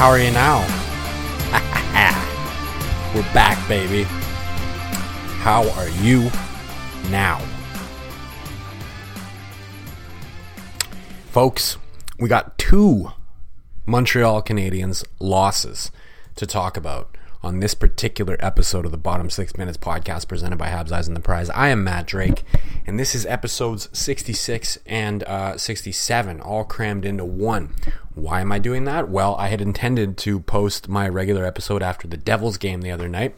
How are you now? We're back, baby. How are you now? Folks, we got two Montreal Canadiens losses to talk about on this particular episode of the Bottom 6 Minutes podcast presented by Habs Eyes and the Prize. I am Matt Drake, and this is episodes 66 and 67, all crammed into one. Why am I doing that? Well, I had intended to post my regular episode after the Devils game the other night,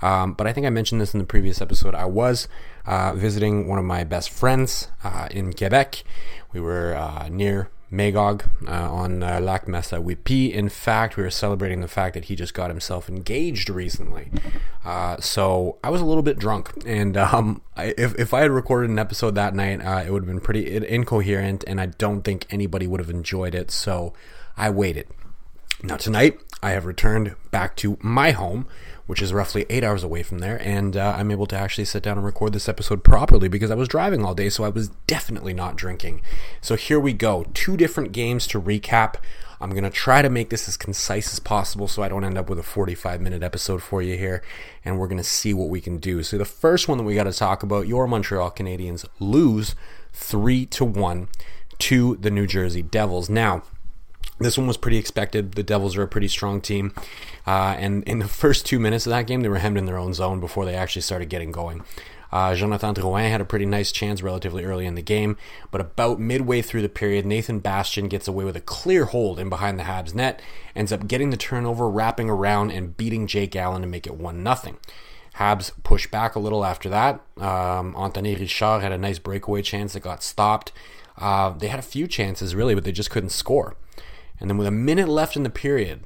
but I think I mentioned this in the previous episode. I was visiting one of my best friends in Quebec. We were near Magog on Lac Massa Whippy. In fact, we were celebrating the fact that he just got himself engaged recently. So I was a little bit drunk, and if I had recorded an episode that night, it would have been pretty incoherent, and I don't think anybody would have enjoyed it, so I waited. Now tonight, I have returned back to my home, which is roughly 8 hours away from there, and I'm able to actually sit down and record this episode properly because I was driving all day, so I was definitely not drinking. So here we go. Two different games to recap. I'm going to try to make this as concise as possible so I don't end up with a 45-minute episode for you here, and we're going to see what we can do. So the first one that we got to talk about, your Montreal Canadiens lose 3-1 to the New Jersey Devils. Now, this one was pretty expected. The Devils are a pretty strong team. And in the first 2 minutes of that game, they were hemmed in their own zone before they actually started getting going. Jonathan Drouin had a pretty nice chance relatively early in the game, but about midway through the period, Nathan Bastian gets away with a clear hold in behind the Habs net, ends up getting the turnover, wrapping around, and beating Jake Allen to make it 1-0. Habs push back a little after that. Anthony Richard had a nice breakaway chance that got stopped. They had a few chances, really, but they just couldn't score. And then with a minute left in the period,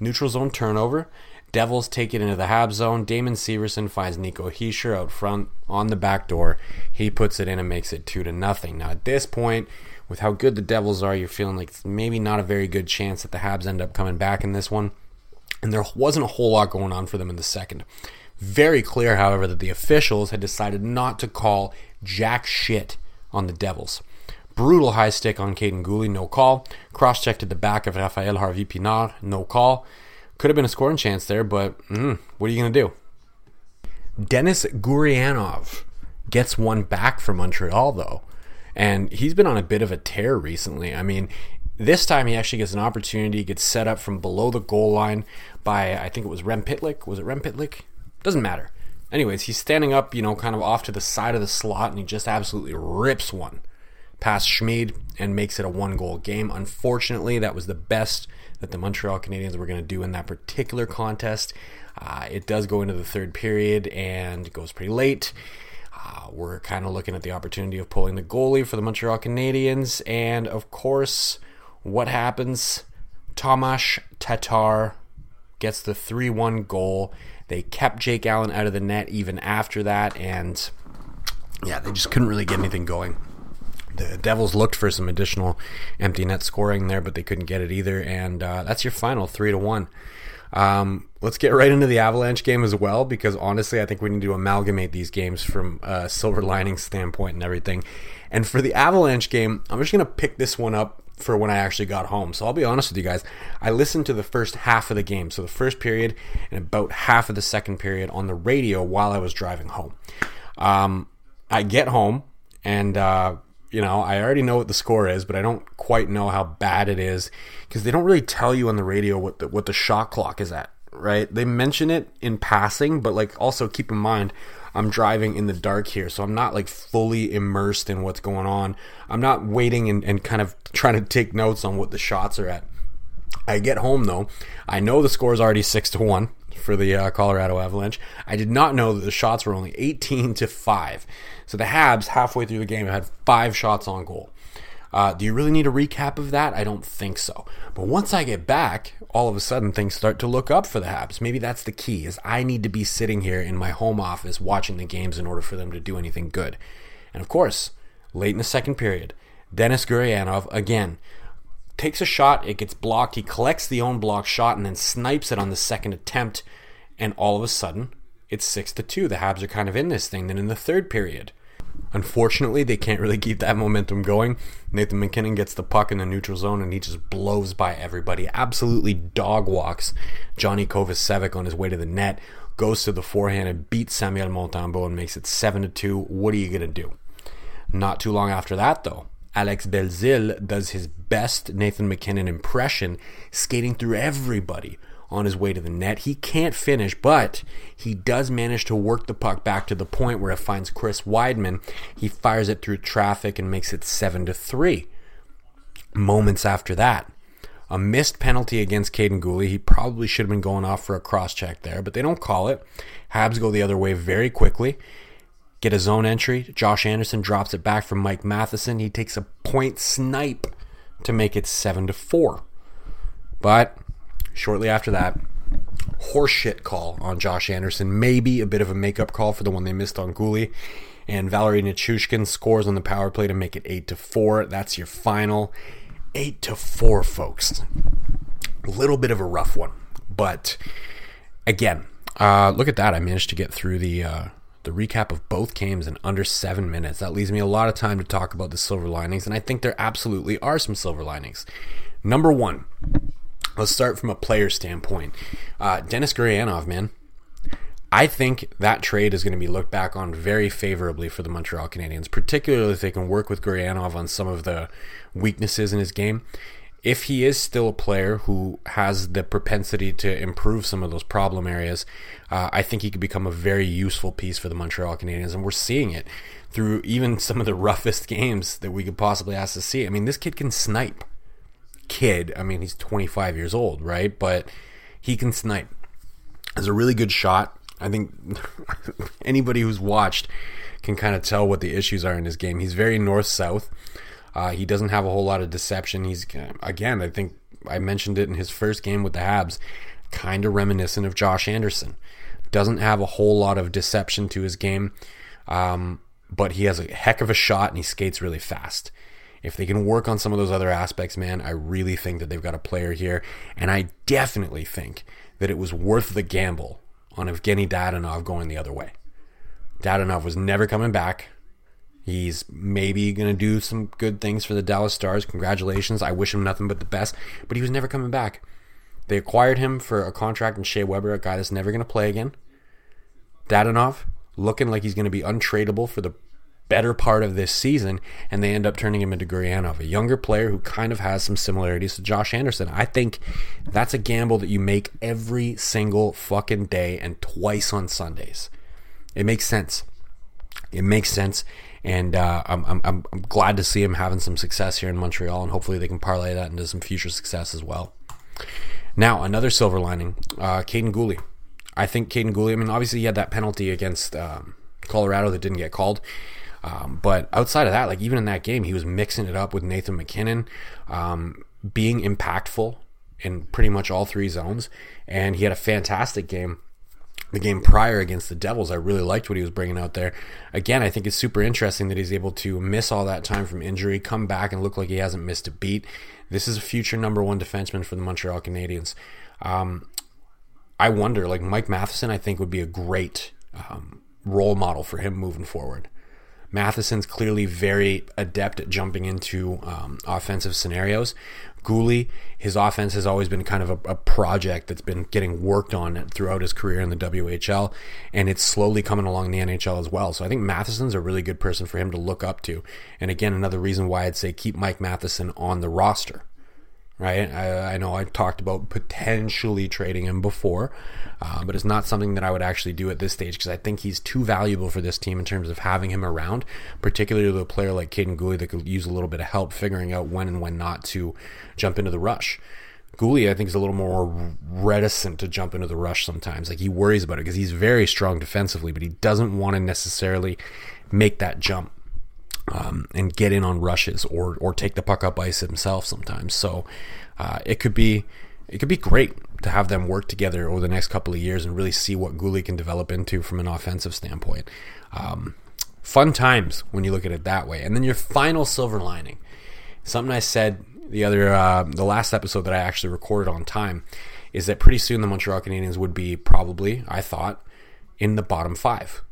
neutral zone turnover, Devils take it into the Habs zone. Damon Severson finds Nico Hischier out front on the back door. He puts it in and makes it 2-0. Now at this point, with how good the Devils are, you're feeling like it's maybe not a very good chance that the Habs end up coming back in this one. And there wasn't a whole lot going on for them in the second. Very clear, however, that the officials had decided not to call jack shit on the Devils. Brutal high stick on Kaiden Guhle, no call. Cross-check to the back of Rafael Harvey-Pinard, no call. Could have been a scoring chance there, but what are you going to do? Denis Gurianov gets one back for Montreal, though. And he's been on a bit of a tear recently. I mean, this time he actually gets an opportunity, gets set up from below the goal line by, I think it was Rem Pitlick. Was it Rem Pitlick? Doesn't matter. Anyways, he's standing up, you know, kind of off to the side of the slot, and he just absolutely rips one past Schmid and makes it a 1-goal game. Unfortunately, that was the best that the Montreal Canadiens were going to do in that particular contest. It does go into the third period and goes pretty late. We're kind of looking at the opportunity of pulling the goalie for the Montreal Canadiens. And, of course, what happens? Tomas Tatar gets the 3-1 goal. They kept Jake Allen out of the net even after that. And, yeah, they just couldn't really get anything going. The Devils looked for some additional empty net scoring there, but they couldn't get it either. And that's your final 3-1. Let's get right into the Avalanche game as well, because honestly, I think we need to amalgamate these games from a silver lining standpoint and everything. And for the Avalanche game, I'm just going to pick this one up for when I actually got home. So I'll be honest with you guys. I listened to the first half of the game, so the first period and about half of the second period on the radio while I was driving home. I get home and you know, I already know what the score is, but I don't quite know how bad it is because they don't really tell you on the radio what the shot clock is at, right? They mention it in passing, but like also keep in mind, I'm driving in the dark here, so I'm not like fully immersed in what's going on. I'm not waiting and kind of trying to take notes on what the shots are at. I get home though. I know the score is already 6-1 for the Colorado Avalanche. I did not know that the shots were only 18-5. So the Habs, halfway through the game, had 5 shots on goal. Do you really need a recap of that? I don't think so. But once I get back, all of a sudden things start to look up for the Habs. Maybe that's the key, is I need to be sitting here in my home office watching the games in order for them to do anything good. And of course, late in the second period, Denis Gurianov, again, takes a shot, it gets blocked, he collects the own block shot and then snipes it on the second attempt, and all of a sudden, it's 6-2. The Habs are kind of in this thing. Then in the third period, Unfortunately, they can't really keep that momentum going. Nathan MacKinnon gets the puck in the neutral zone, and he just blows by everybody. Absolutely dog walks Johnny Kovacevic on his way to the net, goes to the forehand and beats Samuel Montembeau and makes it 7-2. What are you going to do? Not too long after that, though, Alex Belzile does his best Nathan MacKinnon impression, skating through everybody on his way to the net. He can't finish, but he does manage to work the puck back to the point where it finds Chris Weidman. He fires it through traffic and makes it 7-3. Moments after that, a missed penalty against Kaiden Guhle. He probably should have been going off for a cross-check there, but they don't call it. Habs go the other way very quickly, get a zone entry. Josh Anderson drops it back from Mike Matheson. He takes a point snipe to make it 7-4. But shortly after that, horseshit call on Josh Anderson. Maybe a bit of a makeup call for the one they missed on Guhle. And Valerie Nichushkin scores on the power play to make it 8-4. That's your final. 8-4, folks. A little bit of a rough one. But, again, look at that. I managed to get through the recap of both games in under 7 minutes. That leaves me a lot of time to talk about the silver linings. And I think there absolutely are some silver linings. Number one. Let's start from a player standpoint. Denis Gurianov, man. I think that trade is going to be looked back on very favorably for the Montreal Canadiens, particularly if they can work with Gurianov on some of the weaknesses in his game. If he is still a player who has the propensity to improve some of those problem areas, I think he could become a very useful piece for the Montreal Canadiens, and we're seeing it through even some of the roughest games that we could possibly ask to see. I mean, this kid can snipe. He's 25 years old, right? But he can snipe. It's a really good shot. I think anybody who's watched can kind of tell what the issues are in his game. He's very north-south. He doesn't have a whole lot of deception. He's, again, I think I mentioned it in his first game with the Habs, kind of reminiscent of Josh Anderson. Doesn't have a whole lot of deception to his game, but he has a heck of a shot and he skates really fast. If they can work on some of those other aspects, man, I really think that they've got a player here. And I definitely think that it was worth the gamble on Evgeny Dadonov going the other way. Dadonov was never coming back. He's maybe going to do some good things for the Dallas Stars. Congratulations. I wish him nothing but the best. But he was never coming back. They acquired him for a contract in Shea Weber, a guy that's never going to play again. Dadonov looking like he's going to be untradeable for the better part of this season, and they end up turning him into Gurianov, a younger player who kind of has some similarities to Josh Anderson. I think that's a gamble that you make every single fucking day and twice on Sundays. It makes sense. It makes sense, and I'm glad to see him having some success here in Montreal, and hopefully they can parlay that into some future success as well. Now, another silver lining, Kaiden Guhle. I think Kaiden Guhle, obviously he had that penalty against Colorado that didn't get called. But outside of that, like even in that game, he was mixing it up with Nathan MacKinnon, being impactful in pretty much all three zones. And he had a fantastic game. The game prior against the Devils, I really liked what he was bringing out there. Again, I think it's super interesting that he's able to miss all that time from injury, come back and look like he hasn't missed a beat. This is a future number one defenseman for the Montreal Canadiens. I wonder, like Mike Matheson, I think would be a great role model for him moving forward. Matheson's clearly very adept at jumping into offensive scenarios. Guhle, his offense has always been kind of a project that's been getting worked on throughout his career in the WHL, and it's slowly coming along the NHL as well. So I think Matheson's a really good person for him to look up to. And again, another reason why I'd say keep Mike Matheson on the roster. Right? I know I've talked about potentially trading him before, but it's not something that I would actually do at this stage because I think he's too valuable for this team in terms of having him around, particularly with a player like Kaiden Guhle that could use a little bit of help figuring out when and when not to jump into the rush. Guhle, I think, is a little more reticent to jump into the rush sometimes. Like he worries about it because he's very strong defensively, but he doesn't want to necessarily make that jump. And get in on rushes or take the puck up ice himself sometimes. So it could be great to have them work together over the next couple of years and really see what Guhle can develop into from an offensive standpoint. Fun times when you look at it that way. And then your final silver lining, something I said the last episode that I actually recorded on time, is that pretty soon the Montreal Canadiens would be probably, I thought, in the bottom five.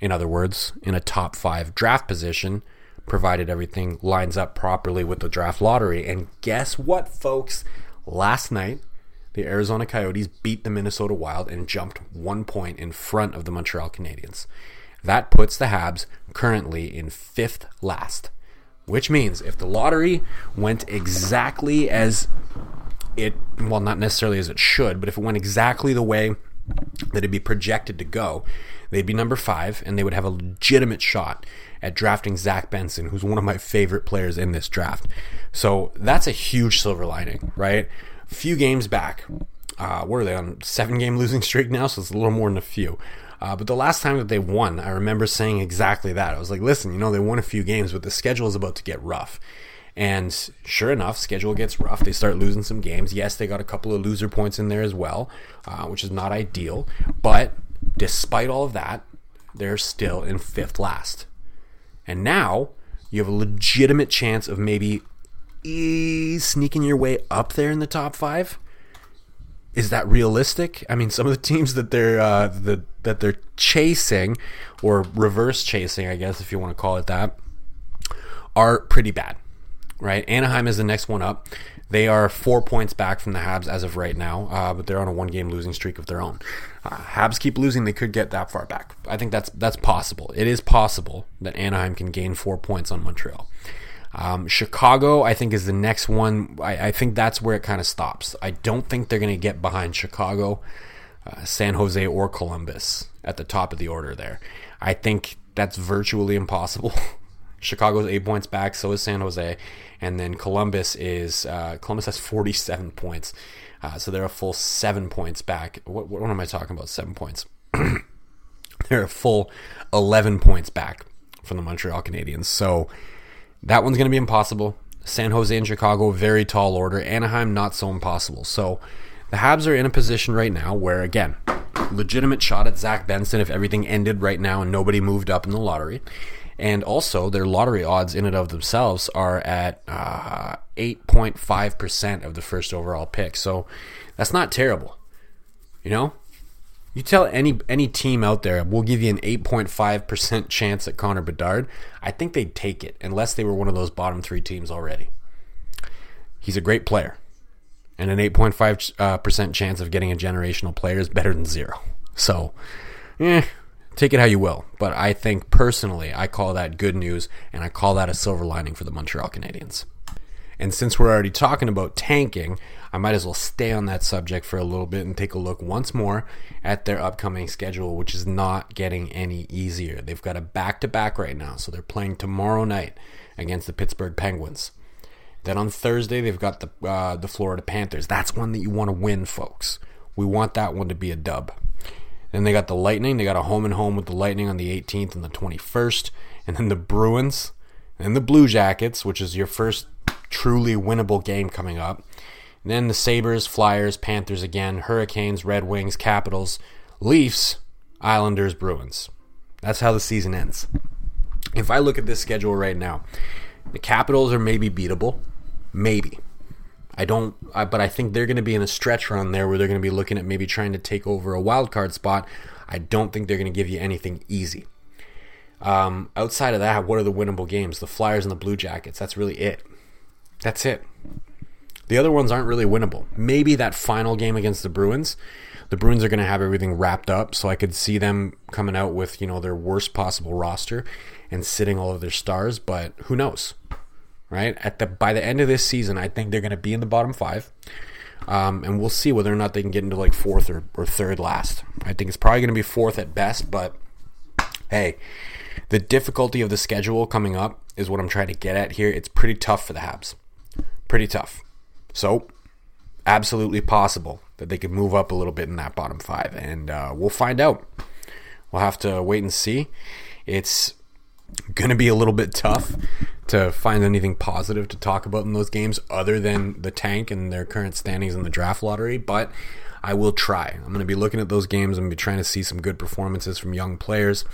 in other words, in a top 5 draft position, provided everything lines up properly with the draft lottery. And guess what, folks? Last night, the Arizona Coyotes beat the Minnesota Wild and jumped 1 point in front of the Montreal Canadiens. That puts the Habs currently in 5th last, which means if the lottery went exactly as it, well, not necessarily as it should, but if it went exactly the way that it'd be projected to go, they'd be number 5, and they would have a legitimate shot at drafting Zach Benson, who's one of my favorite players in this draft. So that's a huge silver lining, right? A few games back, what are they on? 7-game losing streak now, so it's a little more than a few. But the last time that they won, I remember saying exactly that. I was like, listen, you know, they won a few games, but the schedule is about to get rough. And sure enough, schedule gets rough. They start losing some games. Yes, they got a couple of loser points in there as well, which is not ideal. But despite all of that, they're still in 5th last. And now you have a legitimate chance of maybe sneaking your way up there in the top 5. Is that realistic? I mean, some of the teams that they're chasing, or reverse chasing, I guess, if you want to call it that, are pretty bad, right? Anaheim is the next one up. They are 4 points back from the Habs as of right now, but they're on a 1-game losing streak of their own. Habs keep losing, they could get that far back. I think that's possible. It is possible that Anaheim can gain 4 points on Montreal. Chicago, I think, is the next one. I think that's where it kind of stops. I don't think they're going to get behind Chicago, San Jose, or Columbus at the top of the order there. I think that's virtually impossible. Chicago's 8 points back, so is San Jose. And then Columbus has 47 points. So they're a full 7 points back. What am I talking about, 7 points? They're a full 11 points back from the Montreal Canadiens. So that one's going to be impossible. San Jose and Chicago, very tall order. Anaheim, not so impossible. So the Habs are in a position right now where, again, legitimate shot at Zach Benson if everything ended right now and nobody moved up in the lottery. And also, their lottery odds in and of themselves are at 8.5% of the first overall pick. So that's not terrible. You know? You tell any team out there, we'll give you an 8.5% chance at Connor Bedard, I think they'd take it, unless they were one of those bottom 3 teams already. He's a great player, and an 8.5% chance of getting a generational player is better than zero. So, take it how you will. But I think, personally, I call that good news, and I call that a silver lining for the Montreal Canadiens. And since we're already talking about tanking, I might as well stay on that subject for a little bit and take a look once more at their upcoming schedule, which is not getting any easier. They've got a back-to-back right now, so they're playing tomorrow night against the Pittsburgh Penguins. Then on Thursday, they've got the Florida Panthers. That's one that you want to win, folks. We want that one to be a dub. Then they got the Lightning. They got a home-and-home with the Lightning on the 18th and the 21st. And then the Bruins and the Blue Jackets, which is your first truly winnable game coming up. And then the Sabres, Flyers, Panthers again, Hurricanes, Red Wings, Capitals, Leafs, Islanders, Bruins. That's how the season ends. If I look at this schedule right now, the Capitals are maybe beatable. Maybe. But I think they're going to be in a stretch run there where they're going to be looking at maybe trying to take over a wild card spot. I don't think they're going to give you anything easy. Outside of that, what are the winnable games? The Flyers and the Blue Jackets. That's really it. That's it. The other ones aren't really winnable. Maybe that final game against the Bruins. The Bruins are going to have everything wrapped up, so I could see them coming out with, you know, their worst possible roster and sitting all of their stars, but who knows, right? By the end of this season, I think they're going to be in the bottom 5, and we'll see whether or not they can get into like 4th or 3rd last. I think it's probably going to be 4th at best, but hey, the difficulty of the schedule coming up is what I'm trying to get at here. It's pretty tough for the Habs. Pretty tough. So, absolutely possible that they could move up a little bit in that bottom 5. And we'll find out. We'll have to wait and see. It's going to be a little bit tough to find anything positive to talk about in those games other than the tank and their current standings in the draft lottery. But I will try. I'm going to be looking at those games. I'm going to be trying to see some good performances from young players.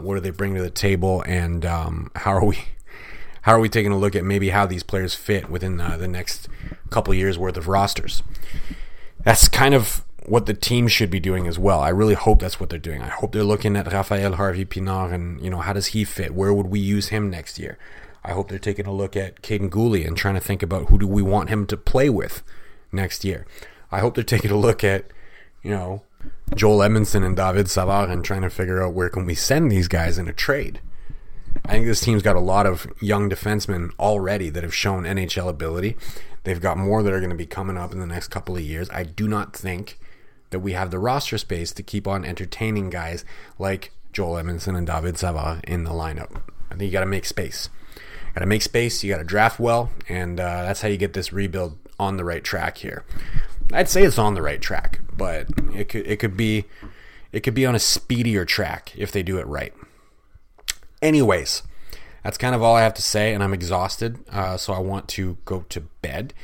What do they bring to the table? And how are we taking a look at maybe how these players fit within the next couple years' worth of rosters? That's kind of what the team should be doing as well. I really hope that's what they're doing. I hope they're looking at Rafael Harvey-Pinard and, you know, how does he fit? Where would we use him next year? I hope they're taking a look at Kaiden Guhle and trying to think about who do we want him to play with next year. I hope they're taking a look at, you know, Joel Edmondson and David Savard and trying to figure out where can we send these guys in a trade. I think this team's got a lot of young defensemen already that have shown NHL ability. They've got more that are going to be coming up in the next couple of years. I do not think that we have the roster space to keep on entertaining guys like Joel Edmondson and David Savard in the lineup. I think you got to make space. Got to make space, you got to draft well, and that's how you get this rebuild on the right track here. I'd say it's on the right track, but it could be on a speedier track if they do it right. Anyways, that's kind of all I have to say, and I'm exhausted, so I want to go to bed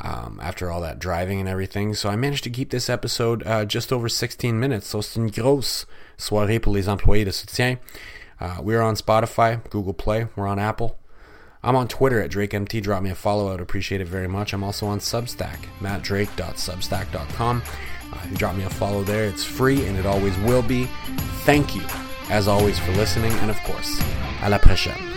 after all that driving and everything. So I managed to keep this episode just over 16 minutes, so c'est une grosse soirée pour les employés de soutien. We're on Spotify, Google Play, we're on Apple. I'm on Twitter at DrakeMT. Drop me a follow. I would appreciate it very much. I'm also on Substack, mattdrake.substack.com. You drop me a follow there. It's free, and it always will be. Thank you, as always, for listening. And, of course, à la prochaine.